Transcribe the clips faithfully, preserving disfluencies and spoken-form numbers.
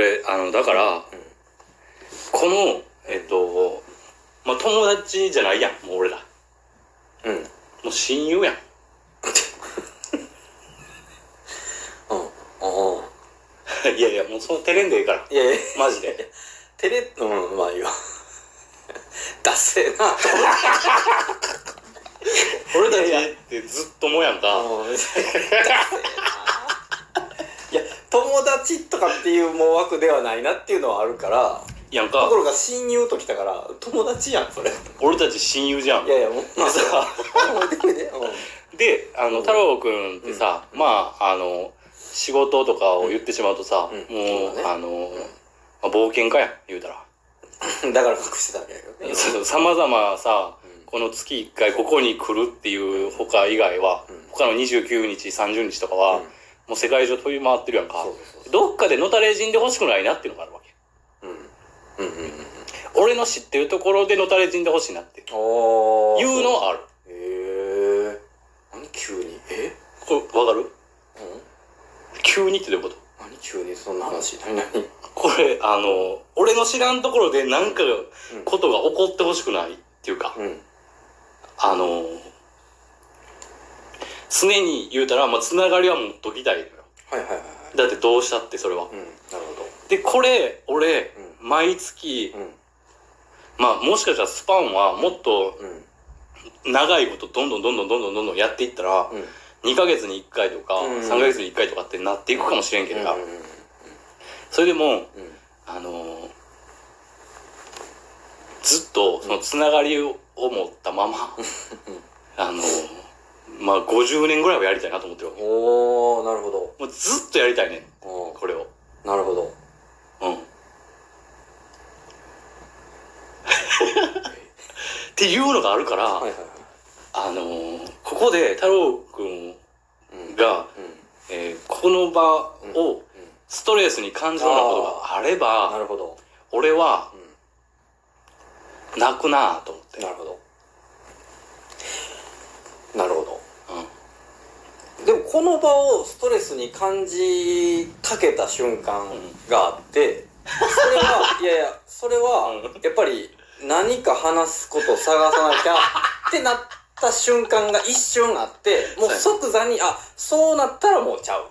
れあのだから、うん、このえっとまあ友達じゃないやんもう俺ら、うん、もう親友やん。うんうんうん。いやいやもうその照れんでいいから。いやいやマジで。照れうんまあいいわ。ダセーな。俺たちってずっともやんか。うん、ダセーな。いや友達とかっていうもう枠ではないなっていうのはあるから。やんか。ところが親友ときたから友達やんそれ。俺たち親友じゃん。いやいやもうまあさ。であの太郎くんってさ、うん、まああの仕事とかを言ってしまうとさ、うん、もう、うん、あの、うんまあ、冒険家やん言うたら。だから隠してたわけだけどね。そうさまざまさ、うん、この月一回ここに来るっていう他以外は、うん、他のにじゅうくにちさんじゅうにちとかは、うん、もう世界中飛び回ってるやんか。そうそうそうどっかで野たれ死んで欲しくないなっていうのがあるわけ。うんうんうん、俺の知ってるところでのたれ死んでほしいなっていうのはある。へえー、何急にえこれ分かる、うん、急にってどういうこと？何急にそんな話何何これあの俺の知らんところで何かことが起こってほしくないっていうか、うん、あの常に言うたら、まあ、つながりは持っときたいのよ、はいはいはい、だってどうしたってそれは、うん、なるほど。でこれ俺、うん毎月、うん、まあもしかしたらスパンはもっと長いことどんどんどんどんどんどんどんどんやっていったら、うん、にかげつにいっかいとかさんかげつにいっかいとかってなっていくかもしれんけど、うん、それでも、うん、あのー、ずっとそのつながりを持ったまま、うん、あのー、まあごじゅうねんぐらいはやりたいなと思ってるわけ。おー、なるほど。もうずっとやりたいねこれを。なるほど。うんっていうのがあるから、はいはいはい、あのー、ここで太郎くんが、うんうんえー、この場をストレスに感じるようなことがあれば、うん、なるほど俺は、うん、泣くなぁと思って。なるほどなるほど、うん、でもこの場をストレスに感じかけた瞬間があって、うんそれはいやいやそれはやっぱり何か話すことを探さなきゃってなった瞬間が一瞬あってもう即座にあそうなったらもうちゃう、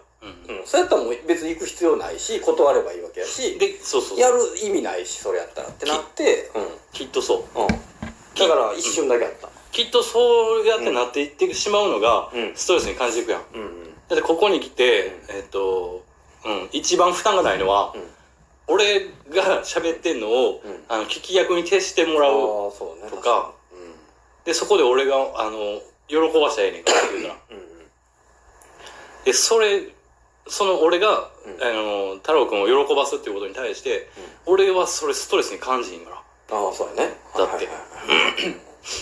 うんうん、そうやったらもう別に行く必要ないし断ればいいわけやしでそうそうそうやる意味ないしそれやったらってなってき、うん、きっとそう、うん、だから一瞬だけあった、うん、きっとそうやってなっていってしまうのがストレスに感じていくやん、うんうん、だってここに来て、えーっとうん、一番負担がないのは、うんうん俺が喋ってんのを、うん、あの聞き役に徹してもらうとか、そうねうん、でそこで俺があの喜ばしたらええねんかって言うたら、うん、でそれその俺が、うん、あの太郎くんを喜ばすっていうことに対して、うん、俺はそれストレスに感じんから。ああそうやね。だって、はいはいはい、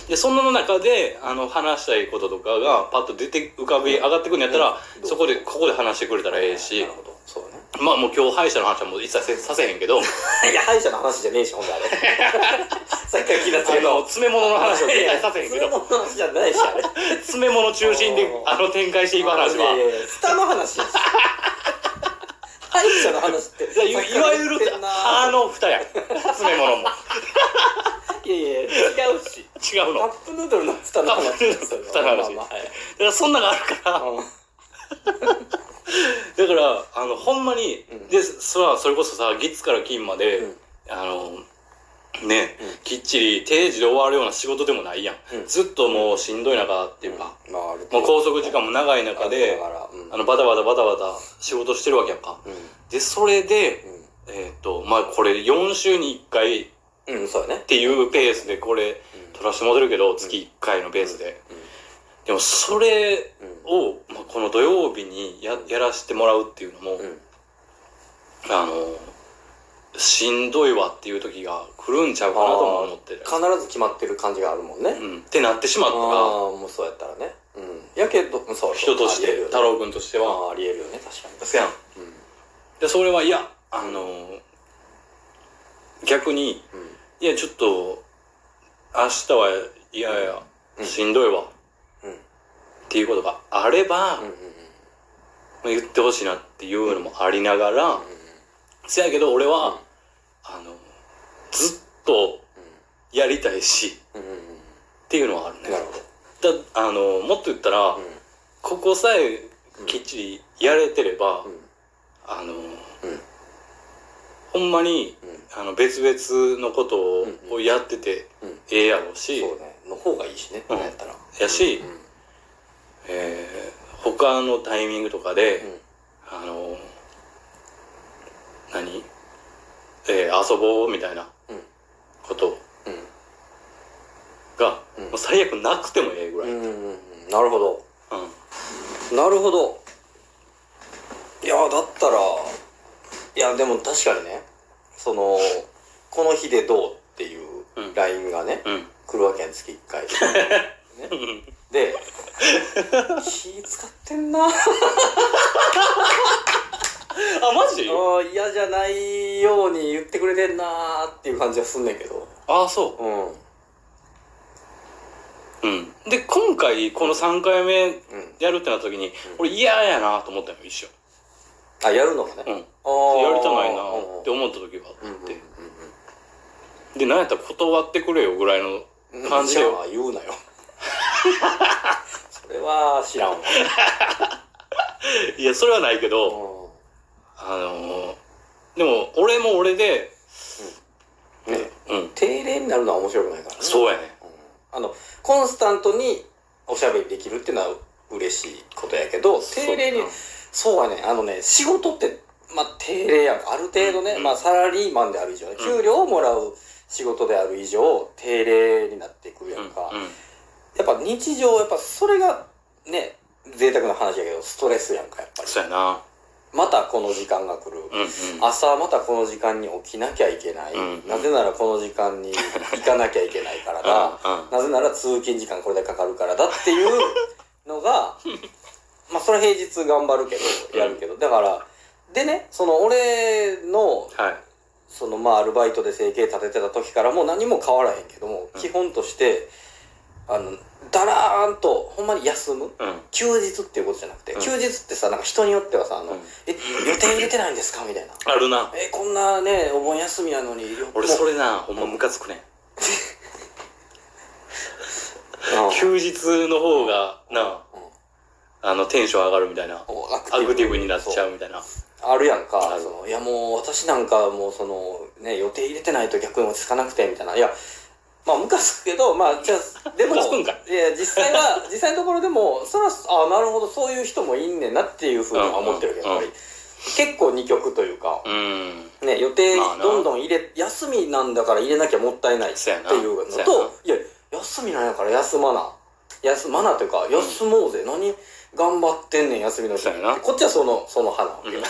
でその中であの話したいこととかがパッと出て浮かび上がってくるんやったら、うん、そこでここで話してくれたらええし。なるほどそうね。まあもう今日歯医者の話はもう一切させへんけどいや歯医者の話じゃねえしほんであれさっきから聞いたけど詰め物の話は絶対させへんけど詰め物の話じゃないしあれ詰め物中心であの展開していく話はスタの話やし歯医者の話っていわゆる歯の蓋や詰め物もいやいや違うし違うのカップヌードルの蓋の話蓋の話だからそんなのがあるから、うんだからあのほんまに、うん、でそれはそれこそさ月から金まで、うん、あのね、うん、きっちり定時で終わるような仕事でもないやん、うん、ずっともうしんどい中っていうか、うんまあ、もう拘束時間も長い中であ、うん、あのバタバタバタバタ仕事してるわけやんか、うん、でそれで、うん、えっ、ー、とまあこれよん週にいっかいっていうペースでこれ取らせてもらってるけど、うん、月いっかいのペースで、うんうんでもそれを、うんまあ、この土曜日に や, やらせてもらうっていうのも、うん、あのしんどいわっていう時が来るんちゃうかなとも思ってる。必ず決まってる感じがあるもんね、うん、ってなってしまったらもうそうやったらね、うん、やけどそう人として、ね、太郎くんとしてはありえるよね。確かにそうやん、うん、でそれはいやあの逆に、うん、いやちょっと明日はいやいや、うん、しんどいわ、うんっていうことがあれば、うんうんうん、言ってほしいなっていうのもありながら、うんうんうん、せやけど俺は、うん、あのずっとやりたいし、うんうんうん、っていうのはあるね。なるほど。だあのもっと言ったら、うん、ここさえきっちりやれてれば、うん、あの、うん、ほんまに、うん、あの別々のことをやっててええやろうし、うんうんうん、そうねの方がいいしね、うん、やったらやし、うんうん、えー、他のタイミングとかで、うん、あの何、えー、遊ぼうみたいなことが、うんうん、もう最悪なくてもええぐらい、うんうんうん、なるほど、うん、なるほど。いやだったらいやでも確かにね、そのこの日でどうっていう ライン がね、うんうん、来るわけやん、月いっかい ね、ねで気使ってんなあマジで嫌じゃないように言ってくれてんなっていう感じはすんねんけど。ああそう、うん、うん。で今回このさんかいめやるってなった時に、うん、俺嫌やなと思ったよ一緒。あ、やるのがね、うん、あやりたないなって思った時があって、うんうんうん、でなんやったら断ってくれよぐらいの感じで、うん、言うなよそれは知らんわいやそれはないけど、あのー、でも俺も俺で、うんねうん、定例になるのは面白くないからね。そうやね、うん、あのコンスタントにおしゃべりできるっていうのは嬉しいことやけど、定例にそうはね、あのね、仕事って、まあ、定例やんか、ある程度ね、うん、まあ、サラリーマンである以上、ね、給料をもらう仕事である以上、定例になってくるやんか。うんうん、やっぱ日常、やっぱそれがね、贅沢な話やけど、ストレスやんか、やっぱり。そうやな。またこの時間が来る。うんうん、朝またこの時間に起きなきゃいけない。うんうん、なぜならこの時間に行かなきゃいけないからだ。うんうん、なぜなら通勤時間これでかかるからだっていうのが、まあそれ平日頑張るけどやるけど、うん、だからでね、その俺の、はい、そのまあアルバイトで生計立ててた時からもう何も変わらへんけども、うん、基本としてあのだらーんとほんまに休む、うん、休日っていうことじゃなくて、うん、休日ってさ、なんか人によってはさ、あの、うん、え予定入れてないんですかみたいなあるな。えこんなねお盆休みなのに俺それなほんまムカつくねん休日の方がなあのテンション上がるみたいな、アクティブになっちゃうみたいなあるやんか。そのいやもう私なんかもうそのね予定入れてないと逆に落ち着かなくてみたいな。いやまあムカつくけど、まあじゃあでもいや実際は実際のところでもそらあなるほどそういう人もいんねんなっていうふうに思ってるけど、うんうん、やっぱり結構二極というか、うんね、予定どんどん入れ、まあ、休みなんだから入れなきゃもったいないっていうのと、いや休みなんやから休まな休まなというか休もうぜ、うん、何頑張ってんねん休みの人な。こっちはそのその派な、うん、別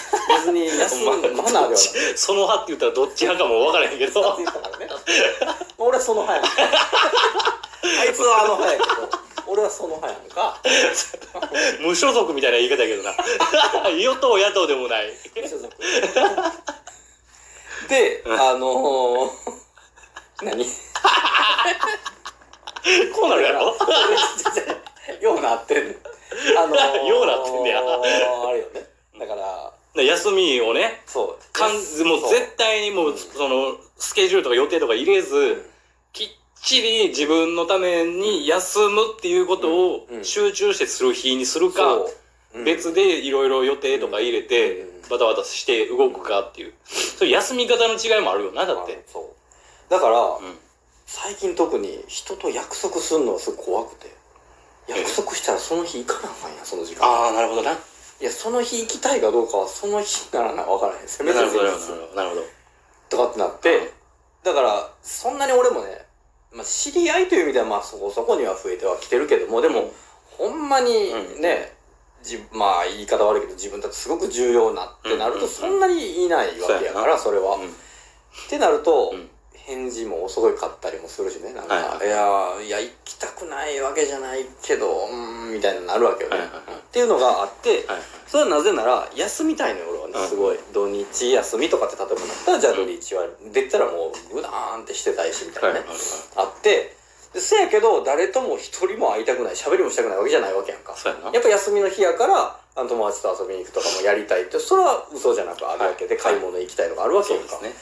に休むマナーではないその派って言ったらどっち派かも分からへんけど俺はその派やんかあいつはあの派やけど俺はその派やんか無所属みたいな言い方やけどな与党野党でもない無所属であのー、何こうなるやろようなってんねんあのー、ようなってんねやあれよね。だから休みをね、そうかんもう絶対にもう、うん、そのスケジュールとか予定とか入れず、うん、きっちり自分のために休むっていうことを集中してする日にするか、うんうん、別でいろいろ予定とか入れて、うん、バタバタして動くかっていう、そういう休み方の違いもあるよな。だってそうだから、うん、最近特に人と約束するのはすごい怖くて。約束したらその日行かなあかんや、その時間。ああ、なるほどな。いや、その日行きたいかどうかはその日ならな、分からへん。せめてなるほど、なるほど。とかってなって、うん、だから、そんなに俺もね、まあ、知り合いという意味では、まあ、そこそこには増えてはきてるけども、でも、うん、ほんまにね、うん、じまあ、言い方悪いけど、自分だってすごく重要なってなると、そんなにいないわけやから、それは。うん、ってなると、うん返事も遅かったりもするしね、なんか、はいはい、いやいや行きたくないわけじゃないけどうーんみたいなのあるわけよね、はいはいはい、っていうのがあって、はいはい、それはなぜなら休みたいのよ俺はね、はい、すごい土日休みとかって例えばなったらじゃあ土日は出たらもうグダーンってしてたいしみたいなね、はいはいはい、あってせやけど誰とも一人も会いたくない、喋りもしたくないわけじゃないわけやんか。そうやな。やっぱ休みの日やからあの友達と遊びに行くとかもやりたいってそれは嘘じゃなくあるわけで、はい、買い物行きたいとかあるわけやんか。そうですね。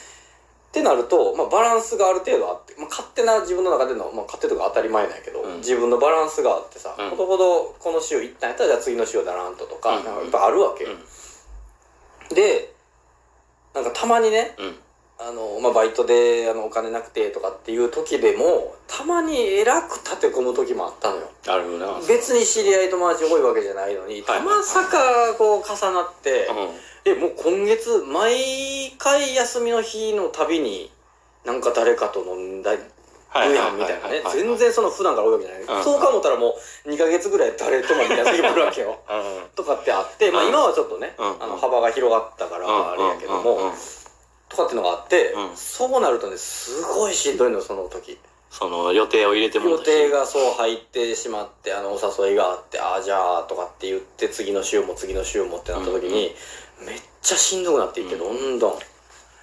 ってなると、まあ、バランスがある程度あって、まあ、勝手な自分の中での、まあ、勝手とか当たり前なんやけど、うん、自分のバランスがあってさ、うん、ほどほどこの週行ったんやったらじゃあ次の週だらんととか、うん、なんかいっぱいあるわけ、うん、でなんかたまにね、うんあのまあ、バイトであのお金なくてとかっていう時でもたまにえらく立て込む時もあったのよ。あるな。別に知り合い友達多いわけじゃないのに、はい、たまさかこう重なって、うん、えもう今月毎回休みの日のたびになんか誰かと飲んだりやんみたいなね。全然その普段から多いわけじゃない、うん、そうか思ったらもうにかげつぐらい誰ともやってくるわけよ、うん、とかってあって、まあ、今はちょっとね、うん、あの幅が広がったからあれやけども、うんうんうんとかっていうのがあって、うん、そうなるとねすごいしんどいのその時その予定を入れても予定がそう入ってしまってあのお誘いがあってああじゃあとかって言って次の週も次の週もってなった時に、うん、めっちゃしんどくなっていって、うん、どんどん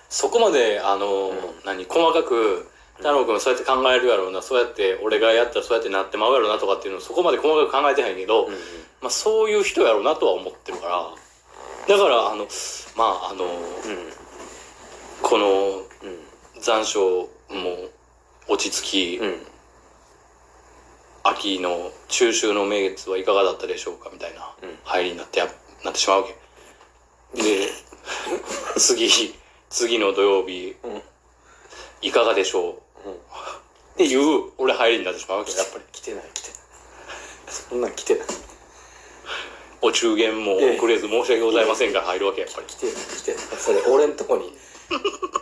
そこまであの、うん、何細かく太郎くんそうやって考えるやろうなそうやって俺がやったらそうやってなってまうやろうなとかっていうのをそこまで細かく考えてないけど、うんうんまあ、そういう人やろうなとは思ってるからだからあのまああの、うんこの残暑も落ち着き、うん、秋の中秋の名月はいかがだったでしょうかみたいな入りになって、なってしまうわけで次次の土曜日、うん、いかがでしょう、うん、っていう俺入りになってしまうわけやっぱり来てない来てないそんなん来てないお中元も遅れず申し訳ございませんが入るわけやっぱり来てない来てないそれ俺んとこに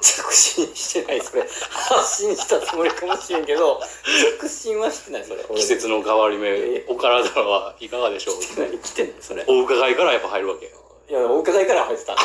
着信してないそれ発信したつもりかもしれんけど着信はしてないそれ季節の変わり目、えー、お体はいかがでしょう来てない来てないそれお伺いからやっぱ入るわけいやお伺いから入ってた